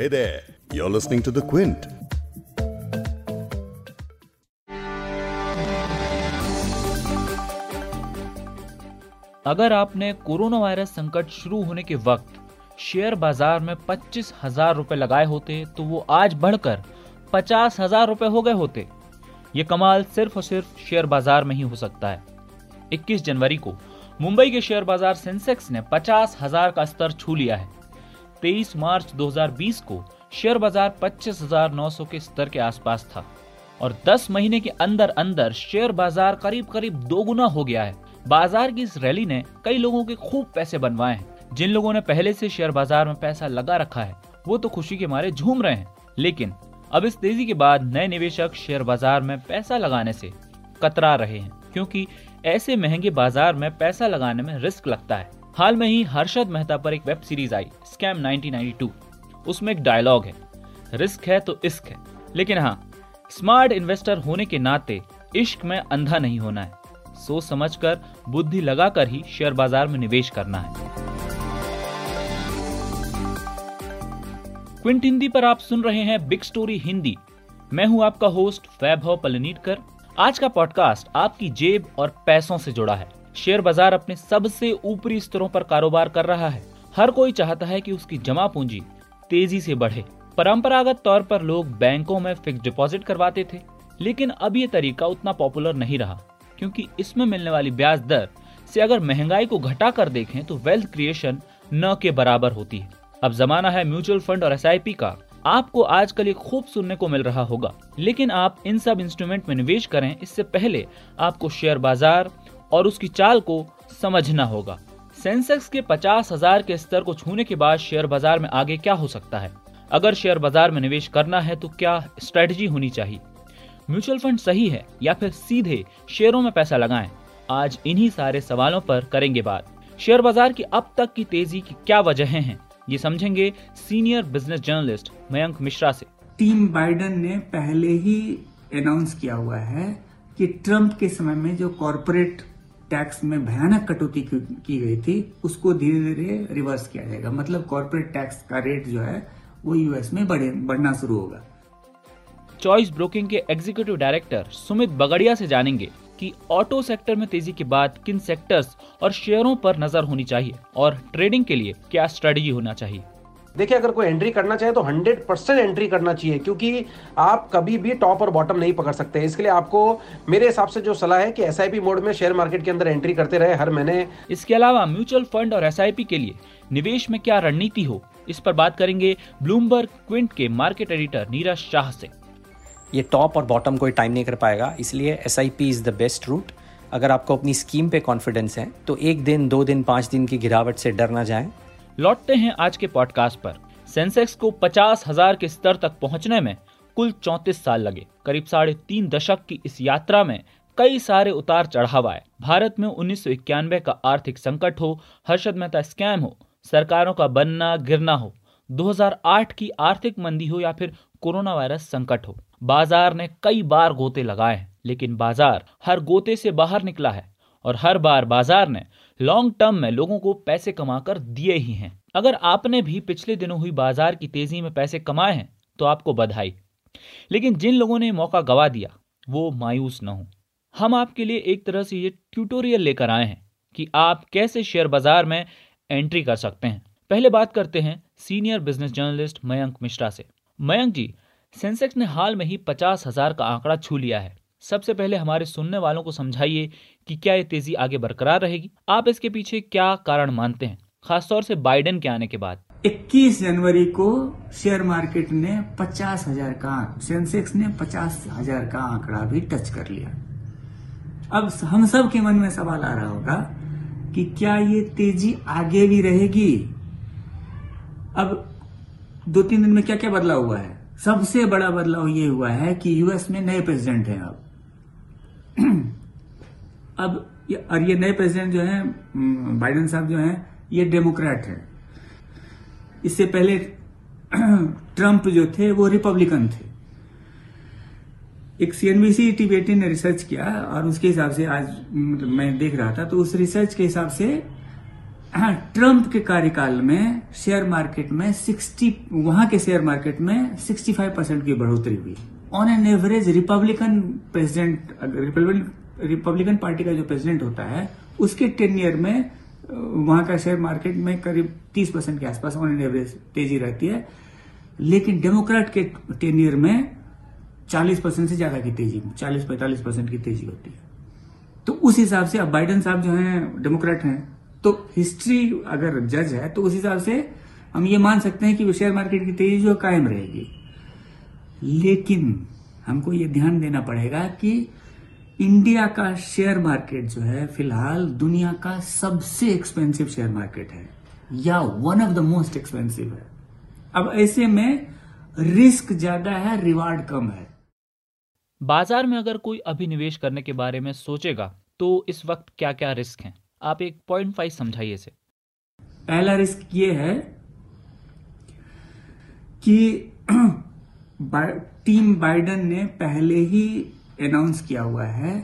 Hey there, you're listening to The Quint. अगर आपने corona virus संकट शुरू होने के वक्त शेयर बाजार में 25,000 रुपए लगाए होते तो वो आज बढ़कर 50,000 रुपए हो गए होते। ये कमाल सिर्फ और सिर्फ शेयर बाजार में ही हो सकता है। 21 जनवरी को मुंबई के शेयर बाजार सेंसेक्स ने 50,000 का स्तर छू लिया है। 23 मार्च 2020 को शेयर बाजार 25,900 के स्तर के आसपास था और 10 महीने के अंदर अंदर शेयर बाजार करीब करीब दोगुना हो गया है। बाजार की इस रैली ने कई लोगों के खूब पैसे बनवाए हैं। जिन लोगों ने पहले से शेयर बाजार में पैसा लगा रखा है वो तो खुशी के मारे झूम रहे हैं, लेकिन अब इस तेजी के बाद नए निवेशक शेयर बाजार में पैसा लगाने से कतरा रहे हैं, क्योंकि ऐसे महंगे बाजार में पैसा लगाने में रिस्क लगता है। हाल में ही हर्षद मेहता पर एक वेब सीरीज आई स्कैम 1992। उसमें एक डायलॉग है, रिस्क है तो इश्क है, लेकिन हाँ, स्मार्ट इन्वेस्टर होने के नाते इश्क में अंधा नहीं होना है। सोच समझकर, बुद्धि लगाकर ही शेयर बाजार में निवेश करना है। क्विंट हिंदी पर आप सुन रहे हैं बिग स्टोरी हिंदी। मैं हूं आपका होस्ट वैभव पलनीटकर। आज का पॉडकास्ट आपकी जेब और पैसों से जुड़ा है। शेयर बाजार अपने सबसे ऊपरी स्तरों पर कारोबार कर रहा है। हर कोई चाहता है कि उसकी जमा पूंजी तेजी से बढ़े। परंपरागत तौर पर लोग बैंकों में फिक्स्ड डिपॉजिट करवाते थे, लेकिन अब ये तरीका उतना पॉपुलर नहीं रहा, क्योंकि इसमें मिलने वाली ब्याज दर से अगर महंगाई को घटा कर देखें तो वेल्थ क्रिएशन न के बराबर होती है। अब जमाना है म्यूचुअल फंड और SIP का। आपको आजकल ये खूब सुनने को मिल रहा होगा, लेकिन आप इन सब इंस्ट्रूमेंट में निवेश करें इससे पहले आपको शेयर बाजार और उसकी चाल को समझना होगा। सेंसेक्स के 50,000 के स्तर को छूने के बाद शेयर बाजार में आगे क्या हो सकता है? अगर शेयर बाजार में निवेश करना है तो क्या स्ट्रेटजी होनी चाहिए? म्यूचुअल फंड सही है या फिर सीधे शेयरों में पैसा लगाएं? आज इन्हीं सारे सवालों पर करेंगे बात। शेयर बाजार की अब तक की तेजी की क्या वजहें हैं, ये समझेंगे senior business journalist Mayank Mishra से। टीम बाइडन ने पहले ही अनाउंस किया हुआ है कि ट्रंप के समय में जो कॉर्पोरेट टैक्स में भयानक कटौती की गई थी उसको धीरे धीरे रिवर्स किया जाएगा। मतलब कॉर्पोरेट टैक्स का रेट जो है वो US में बढ़ना शुरू होगा। चॉइस ब्रोकिंग के एग्जीक्यूटिव डायरेक्टर सुमित बगड़िया से जानेंगे कि ऑटो सेक्टर में तेजी के बाद किन सेक्टर्स और शेयरों पर नजर होनी चाहिए और ट्रेडिंग के लिए क्या स्ट्रेटजी होना चाहिए। देखिए, अगर कोई एंट्री करना चाहे तो 100% एंट्री करना चाहिए, क्योंकि आप कभी भी टॉप और बॉटम नहीं पकड़ सकते। इसके लिए आपको मेरे हिसाब से जो सलाह है कि SIP मोड में शेयर मार्केट के अंदर एंट्री करते रहे हर महीने। इसके अलावा म्यूचुअल फंड और SIP के लिए निवेश में क्या रणनीति हो, इस पर बात करेंगे ब्लूमबर्ग क्विंट के मार्केट एडिटर नीरज शाह से। ये टॉप और बॉटम कोई टाइम नहीं कर पाएगा, इसलिए SIP is the best route. अगर आपको अपनी स्कीम पे कॉन्फिडेंस है तो एक दिन, दो दिन, 5 दिन की गिरावट से डर ना जाएं। लौटते हैं आज के पॉडकास्ट पर। सेंसेक्स को 50,000 के स्तर तक पहुंचने में कुल 34 साल लगे। करीब 3.5 दशक की इस यात्रा में कई सारे उतार चढ़ाव आए। भारत में 1991 का आर्थिक संकट हो, हर्षद मेहता स्कैम हो, सरकारों का बनना गिरना हो, 2008 की आर्थिक मंदी हो या फिर कोरोना वायरस संकट हो, बाजार ने कई बार गोते लगाए हैं, लेकिन बाजार हर गोते से बाहर निकला है और हर बार बाजार ने लॉन्ग टर्म में लोगों को पैसे कमाकर दिए ही हैं। अगर आपने भी पिछले दिनों हुई बाजार की तेजी में पैसे कमाए हैं तो आपको बधाई, लेकिन जिन लोगों ने मौका गवा दिया वो मायूस न हो। हम आपके लिए एक तरह से ये ट्यूटोरियल लेकर आए हैं कि आप कैसे शेयर बाजार में एंट्री कर सकते हैं। पहले बात करते हैं senior business journalist Mayank Mishra से। मयंक जी, सेंसेक्स ने हाल में ही 50,000 का आंकड़ा छू लिया है। सबसे पहले हमारे सुनने वालों को समझाइए कि क्या ये तेजी आगे बरकरार रहेगी? आप इसके पीछे क्या कारण मानते हैं, खासतौर से बाइडेन के आने के बाद? 21 जनवरी को शेयर मार्केट ने 50,000 का, सेंसेक्स ने 50,000 का आंकड़ा भी टच कर लिया। अब हम सब के मन में सवाल आ रहा होगा कि क्या ये तेजी आगे भी रहेगी? अब 2-3 दिन में क्या क्या बदलाव हुआ है? सबसे बड़ा बदलाव ये हुआ है कि US में नए प्रेसिडेंट हैं। अब ये नए प्रेसिडेंट जो हैं, बाइडेन साहब जो हैं, ये डेमोक्रेट हैं। इससे पहले ट्रंप जो थे वो रिपब्लिकन थे। एक CNBC TV18 ने रिसर्च किया और उसके हिसाब से आज मैं देख रहा था, तो उस रिसर्च के हिसाब से ट्रंप के कार्यकाल में शेयर मार्केट में वहां के शेयर मार्केट में 65% की बढ़ोतरी हुई। On an average Republican party का जो प्रेसिडेंट होता है उसके 10 ईयर में वहां का शेयर मार्केट में करीब 30% के आसपास ऑन एन एवरेज तेजी रहती है, लेकिन डेमोक्रेट के 10 ईयर में 40% से ज्यादा की तेजी, 40-45% की तेजी होती है। तो उस हिसाब से अब बाइडन साहब जो हैं डेमोक्रेट हैं, तो हिस्ट्री अगर जज है तो उस हिसाब से हम ये मान सकते हैं कि शेयर मार्केट की तेजी जो कायम रहेगी। लेकिन हमको ये ध्यान देना पड़ेगा कि इंडिया का शेयर मार्केट जो है फिलहाल दुनिया का सबसे एक्सपेंसिव शेयर मार्केट है या one of the most expensive है। अब ऐसे में रिस्क ज्यादा है, रिवार्ड कम है। बाजार में अगर कोई अभी निवेश करने के बारे में सोचेगा तो इस वक्त क्या क्या रिस्क हैं? आप एक पॉइंट वाइज समझाइए इसे। पहला रिस्क ये है कि टीम बाइडन ने पहले ही अनाउंस किया हुआ है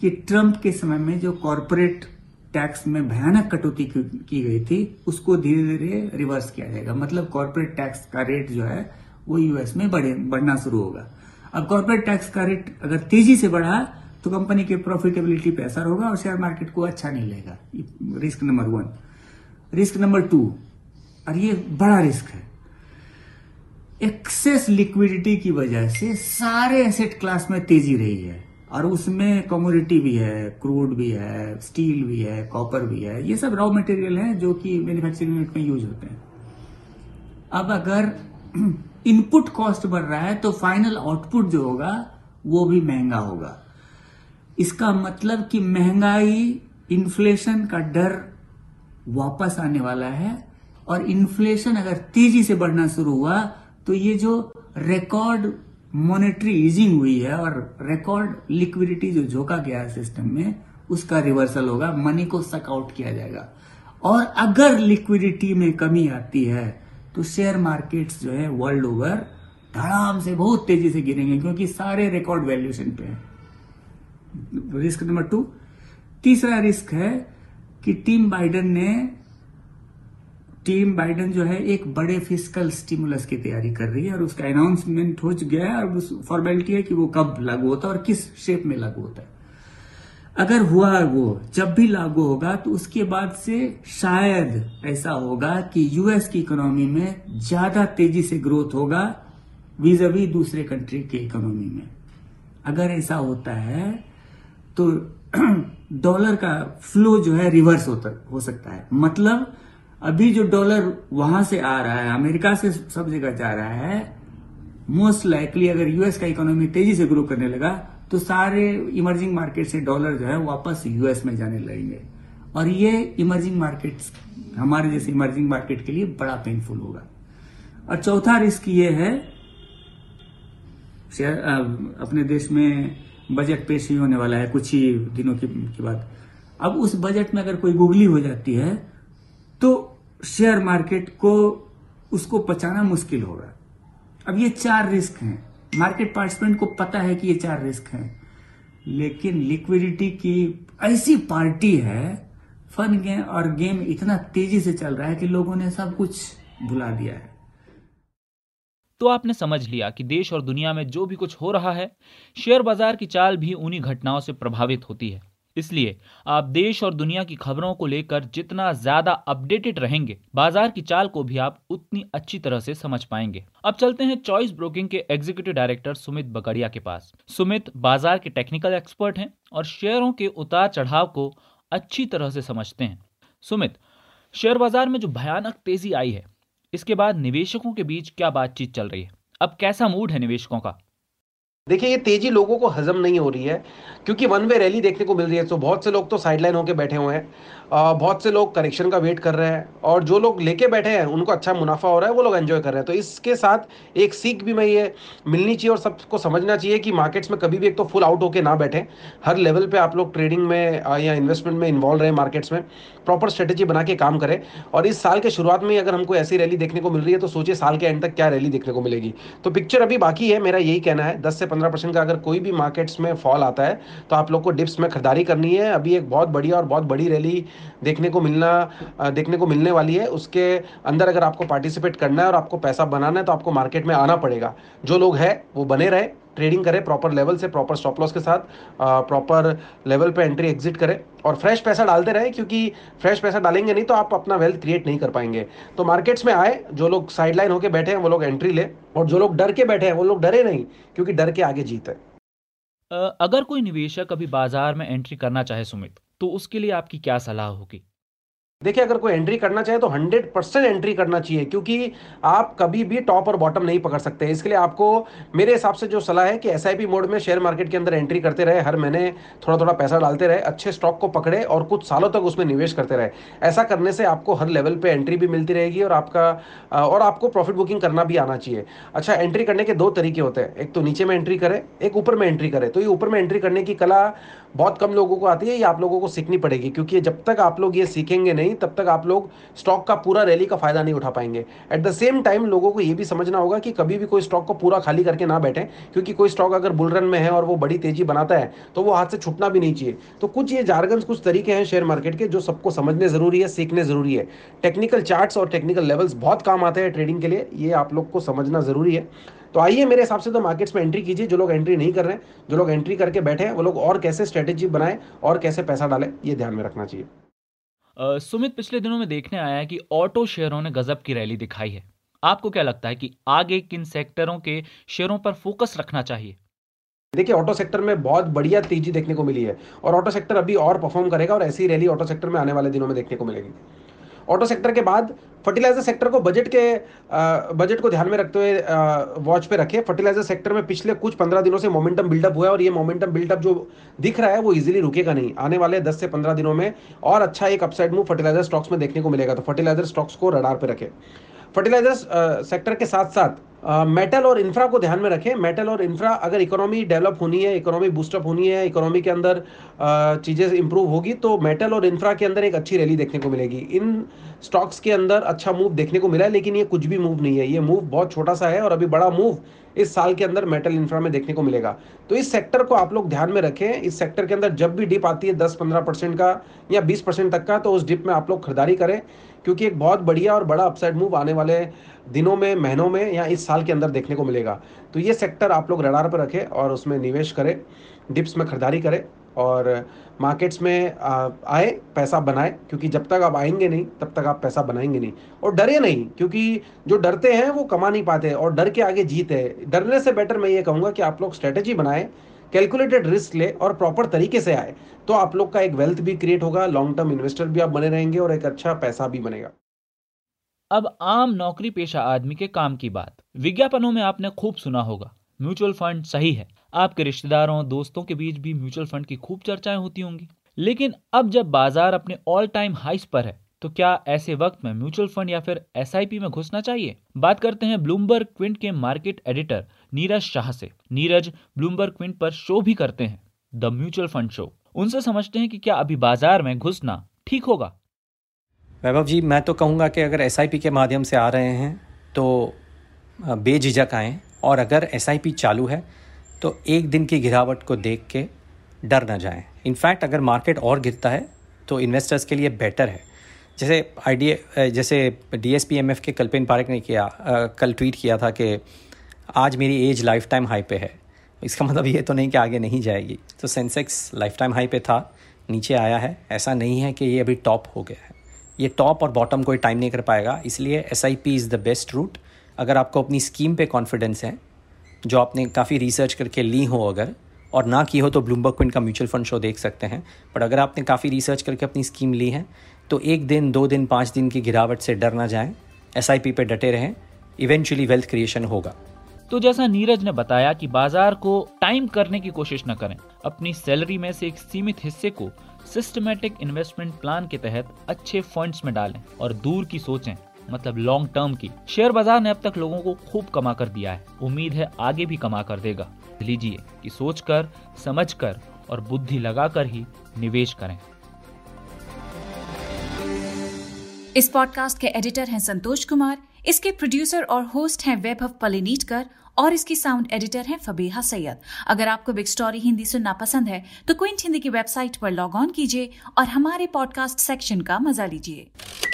कि ट्रंप के समय में जो कॉरपोरेट टैक्स में भयानक कटौती की गई थी उसको धीरे धीरे रिवर्स किया जाएगा। मतलब कॉरपोरेट टैक्स का रेट जो है वो यूएस में बढ़ना शुरू होगा। अब कॉर्पोरेट टैक्स का रेट अगर तेजी से बढ़ा तो कंपनी के प्रॉफिटेबिलिटी पे असर होगा और शेयर मार्केट को अच्छा नहीं लगेगा। Risk number 1। रिस्क नंबर 2, और ये बड़ा रिस्क है, एक्सेस लिक्विडिटी की वजह से सारे एसेट क्लास में तेजी रही है और उसमें कमोडिटी भी है, क्रूड भी है, स्टील भी है, कॉपर भी है, ये सब रॉ मटेरियल है जो कि मैन्युफैक्चरिंग यूनिट में यूज होते हैं। अब अगर इनपुट कॉस्ट बढ़ रहा है तो फाइनल आउटपुट जो होगा वो भी महंगा होगा। इसका मतलब कि महंगाई, इन्फ्लेशन का डर वापस आने वाला है और इन्फ्लेशन अगर तेजी से बढ़ना शुरू हुआ तो ये जो रिकॉर्ड मॉनेटरी ईजिंग हुई है और रिकॉर्ड लिक्विडिटी जो झोंका गया है सिस्टम में उसका रिवर्सल होगा, मनी को सकआउट किया जाएगा। और अगर लिक्विडिटी में कमी आती है तो शेयर मार्केट्स जो है वर्ल्ड ओवर धड़ाम से बहुत तेजी से गिरेंगे क्योंकि सारे रिकॉर्ड वैल्यूएशन पे हैं। Risk number 2। तीसरा रिस्क है कि टीम बाइडन जो है एक बड़े फिस्कल स्टिमुलस की तैयारी कर रही है और उसका अनाउंसमेंट हो गया है और फॉर्मेलिटी है कि वो कब लागू होता है और किस शेप में लागू होता है। अगर हुआ वो जब भी लागू होगा तो उसके बाद से शायद ऐसा होगा कि यूएस की इकोनॉमी में ज्यादा तेजी से ग्रोथ होगा विज़-अ-विज़ दूसरे कंट्री के इकोनॉमी में। अगर ऐसा होता है तो डॉलर का फ्लो जो है रिवर्स हो सकता है। मतलब अभी जो डॉलर वहां से आ रहा है, अमेरिका से सब जगह जा रहा है, मोस्ट लाइकली अगर यूएस का इकोनॉमी तेजी से ग्रो करने लगा तो सारे इमर्जिंग मार्केट से डॉलर जो है वापस यूएस में जाने लगेंगे और ये इमर्जिंग मार्केट्स, हमारे जैसे इमर्जिंग मार्केट के लिए बड़ा पेनफुल होगा। और चौथा रिस्क ये है, अपने देश में बजट पेश ही होने वाला है कुछ ही दिनों की बात। अब उस बजट में अगर कोई गुगली हो जाती है तो शेयर मार्केट को उसको पचाना मुश्किल होगा। अब ये 4 रिस्क हैं। मार्केट पार्टिसिपेंट को पता है कि ये 4 रिस्क हैं, लेकिन लिक्विडिटी की ऐसी पार्टी है, फन गेम और गेम इतना तेजी से चल रहा है कि लोगों ने सब कुछ भुला दिया है। तो आपने समझ लिया कि देश और दुनिया में जो भी कुछ हो रहा है, शेयर बाजार की चाल भी उन्हीं घटनाओं से प्रभावित होती है। इसलिए आप देश और दुनिया की खबरों को लेकर जितना ज्यादा अपडेटेड रहेंगे, बाजार की चाल को भी आप उतनी अच्छी तरह से समझ पाएंगे। अब चलते हैं चॉइस ब्रोकिंग के एग्जीक्यूटिव डायरेक्टर सुमित बगड़िया के पास। सुमित बाजार के टेक्निकल एक्सपर्ट हैं और शेयरों के उतार चढ़ाव को अच्छी तरह से समझते हैं। सुमित, शेयर बाजार में जो भयानक तेजी आई है, इसके बाद निवेशकों के बीच क्या बातचीत चल रही है? अब कैसा मूड है निवेशकों का? देखिए, ये तेजी लोगों को हजम नहीं हो रही है क्योंकि वन वे रैली देखने को मिल रही है। तो बहुत से लोग तो साइडलाइन होकर बैठे हुए हैं, बहुत से लोग करेक्शन का वेट कर रहे हैं और जो लोग लेके बैठे हैं उनको अच्छा मुनाफा हो रहा है, वो लोग एंजॉय कर रहे हैं। तो इसके साथ एक सीख भी मैं ये मिलनी चाहिए और सबको समझना चाहिए कि मार्केट्स में कभी भी एक तो फुल आउट होकर ना बैठें। हर लेवल पर आप लोग ट्रेडिंग में या इन्वेस्टमेंट में इन्वॉल्व रहें, मार्केट्स में प्रॉपर स्ट्रेटेजी बना के काम करें। और इस साल के शुरुआत में अगर हमको ऐसी रैली देखने को मिल रही है तो सोचिए साल के एंड तक क्या रैली देखने को मिलेगी। तो पिक्चर अभी बाकी है, मेरा यही कहना है। 10 से 15% का अगर कोई भी मार्केट्स में फॉल आता है तो आप लोग को डिप्स में खरीदारी करनी है। अभी एक बहुत बढ़िया और बहुत बड़ी रैली देखने को मिलने वाली है। उसके अंदर अगर आपको पार्टिसिपेट करना है और आपको पैसा बनाना है तो आपको मार्केट में आना पड़ेगा। जो लोग हैं वो बने रहे, ट्रेडिंग करें प्रॉपर लेवल से, प्रॉपर स्टॉप लॉस के साथ, प्रॉपर लेवल पे एंट्री एग्जिट करें और फ्रेश पैसा डालते रहें, क्योंकि फ्रेश पैसा डालेंगे नहीं तो आप अपना वेल्थ क्रिएट नहीं कर पाएंगे। तो मार्केट्स में आए, जो लोग साइडलाइन होकर बैठे हैं वो लोग एंट्री ले, और जो लोग डर के बैठे हैं वो लोग डरे नहीं, क्योंकि डर के आगे जीत है। अगर कोई निवेशक अभी बाजार में एंट्री करना चाहे सुमित, तो उसके लिए आपकी क्या सलाह होगी? देखिए, अगर कोई एंट्री करना चाहे तो 100% एंट्री करना चाहिए, क्योंकि आप कभी भी टॉप और बॉटम नहीं पकड़ सकते। इसके लिए आपको मेरे हिसाब से जो सलाह है कि SIP मोड में शेयर मार्केट के अंदर एंट्री करते रहे, हर महीने थोड़ा थोड़ा पैसा डालते रहे, अच्छे स्टॉक को पकड़े और कुछ सालों तक उसमें निवेश करते रहे। ऐसा करने से आपको हर लेवल पर एंट्री भी मिलती रहेगी और आपको प्रॉफिट बुकिंग करना भी आना चाहिए। अच्छा, एंट्री करने के दो तरीके होते हैं, एक तो नीचे में एंट्री करें, एक ऊपर में एंट्री करें। तो ये ऊपर में एंट्री करने की कला बहुत कम लोगों को आती है, ये आप लोगों को सीखनी पड़ेगी, क्योंकि जब तक आप लोग ये सीखेंगे नहीं तब तक आप लोग स्टॉक का पूरा रैली का फायदा नहीं उठा पाएंगे। एट द सेम टाइम लोगों को यह भी समझना होगा कि कभी भी कोई स्टॉक को पूरा खाली करके ना बैठें, क्योंकि कोई स्टॉक अगर बुल रन में है और वो बड़ी तेजी बनाता है तो वो हाथ से छूटना भी नहीं चाहिए। तो कुछ ये जार्गन्स, कुछ तरीके हैं शेयर मार्केट के जो सबको समझने जरूरी है, सीखने जरूरी है। टेक्निकल चार्ट्स और टेक्निकल लेवल्स बहुत काम आते हैं ट्रेडिंग के लिए, ये आप लोग को समझना जरूरी है। तो आइए, मेरे हिसाब से तो मार्केट्स में एंट्री कीजिए। जो लोग एंट्री नहीं कर रहे हैं, जो लोग एंट्री करके बैठे हैं, वो लोग और कैसे स्ट्रेटेजी बनाएं और कैसे पैसा डालें, ये ध्यान में रखना चाहिए। सुमित, पिछले दिनों में देखने आया है कि ऑटो शेयरों ने गजब की रैली दिखाई है। आपको क्या लगता है कि आगे किन सेक्टरों के शेयरों पर फोकस रखना चाहिए? देखिए, ऑटो सेक्टर में बहुत बढ़िया तेजी देखने को मिली है और ऑटो सेक्टर अभी और परफॉर्म करेगा, और ऐसी रैली ऑटो सेक्टर में आने वाले दिनों में देखने को मिलेगी। ऑटो सेक्टर के बाद फर्टिलाइजर सेक्टर को बजट को ध्यान में रखते हुए वॉच पे रखें। फर्टिलाइजर सेक्टर में पिछले कुछ 15 दिनों से मोमेंटम बिल्डअप हुआ है और ये मोमेंटम बिल्डअप जो दिख रहा है वो इजीली रुकेगा नहीं। आने वाले 10 से 15 दिनों में और अच्छा एक अपसाइड मूव फर्टिलाइजर स्टॉक्स में देखने को मिलेगा, तो फर्टिलाइजर स्टॉक्स को रडार पे रखें। फर्टिलाइजर सेक्टर के साथ साथ मेटल और इंफ्रा को ध्यान में रखें। मेटल और इंफ्रा, अगर इकोनॉमी डेवलप होनी है, इकोनॉमी बूस्टअप होनी है, इकोनॉमी के अंदर चीज़ें इंप्रूव होगी, तो मेटल और इंफ्रा के अंदर एक अच्छी रैली देखने को मिलेगी। इन स्टॉक्स के अंदर अच्छा मूव देखने को मिला है, लेकिन ये कुछ भी मूव नहीं है, ये मूव बहुत छोटा सा है और अभी बड़ा मूव इस साल के अंदर मेटल इंफ्रा में देखने को मिलेगा। तो इस सेक्टर को आप लोग ध्यान में रखें। इस सेक्टर के अंदर जब भी डिप आती है 10-15% का या 20% तक का, तो उस डिप में आप लोग खरीदारी करें, क्योंकि एक बहुत बढ़िया और बड़ा अपसाइड मूव आने वाले दिनों में, महीनों में या इस साल के अंदर देखने को मिलेगा। तो ये सेक्टर आप लोग रडार पर रखें और उसमें निवेश करें, डिप्स में खरीदारी करें और मार्केट्स में आए, पैसा बनाए, क्योंकि जब तक आप आएंगे नहीं तब तक आप पैसा बनाएंगे नहीं। और डरे नहीं, क्योंकि जो डरते हैं वो कमा नहीं पाते और डर के आगे जीत है। डरने से बेटर मैं ये कहूँगा कि आप लोग स्ट्रेटेजी बनाएं, कैलकुलेटेड रिस्क ले और प्रॉपर तरीके से आए, तो आप लोग का एक वेल्थ भी क्रिएट होगा, लॉन्ग टर्म इन्वेस्टर भी आप बने रहेंगे और एक अच्छा पैसा भी बनेगा। अब आम नौकरी पेशा आदमी के काम की बात। विज्ञापनों में आपने खूब सुना होगा म्यूचुअल फंड सही है, आपके रिश्तेदारों दोस्तों के बीच भी म्यूचुअल फंड की खूब चर्चाएं होती होंगी। लेकिन अब जब बाजार अपने ऑल टाइम हाईस पर है, तो क्या ऐसे वक्त में म्यूचुअल फंड या फिर SIP में घुसना चाहिए? बात करते हैं ब्लूमबर्ग क्विंट के मार्केट एडिटर नीरज शाह से। नीरज ब्लूमबर्ग क्विंट पर शो भी करते हैं, द म्यूचुअल फंड शो। उनसे समझते हैं कि क्या अभी बाजार में घुसना ठीक होगा। वैभव जी, मैं तो कहूँगा कि अगर SIP के माध्यम से आ रहे हैं तो बेझिझक आएँ, और अगर SIP चालू है तो एक दिन की गिरावट को देख के डर ना जाएं। इनफैक्ट अगर मार्केट और गिरता है तो इन्वेस्टर्स के लिए बेटर है। जैसे DSP MF के कल्पेश पारेख ने कल ट्वीट किया था कि आज मेरी एज लाइफ टाइम हाई पे है। इसका मतलब ये तो नहीं कि आगे नहीं जाएगी। तो सेंसेक्स लाइफ टाइम हाई पे था, नीचे आया है, ऐसा नहीं है कि ये अभी टॉप हो गया है। ये टॉप और बॉटम कोई टाइम नहीं कर पाएगा, इसलिए SIP is the best route. अगर आपको अपनी स्कीम पे कॉन्फिडेंस है, जो आपने काफ़ी रिसर्च करके ली हो, अगर और ना की हो तो ब्लूमबर्ग क्विंट का म्यूचुअल फंड शो देख सकते हैं। बट अगर आपने काफ़ी रिसर्च करके अपनी स्कीम ली है तो एक दिन, दो दिन, 5 दिन की गिरावट से डर ना जाएं, SIP पे डटे रहें, इवेंचुअली वेल्थ क्रिएशन होगा। तो जैसा नीरज ने बताया कि बाजार को टाइम करने की कोशिश न करें, अपनी सैलरी में से एक सीमित हिस्से को सिस्टमेटिक इन्वेस्टमेंट प्लान के तहत अच्छे फंड्स में डालें और दूर की सोचें, मतलब लॉन्ग टर्म की। शेयर बाजार ने अब तक लोगों को खूब कमा कर दिया है, उम्मीद है आगे भी कमा कर देगा। लीजिए कि सोचकर, समझकर और बुद्धि लगाकर ही निवेश करें। इस पॉडकास्ट के एडिटर हैं संतोष कुमार, इसके प्रोड्यूसर और होस्ट हैं वैभव पलिनीटकर और इसकी साउंड एडिटर हैं फबीहा सैयद। अगर आपको बिग स्टोरी हिंदी सुनना पसंद है तो क्विंट हिंदी की वेबसाइट पर लॉग ऑन कीजिए और हमारे पॉडकास्ट सेक्शन का मजा लीजिए।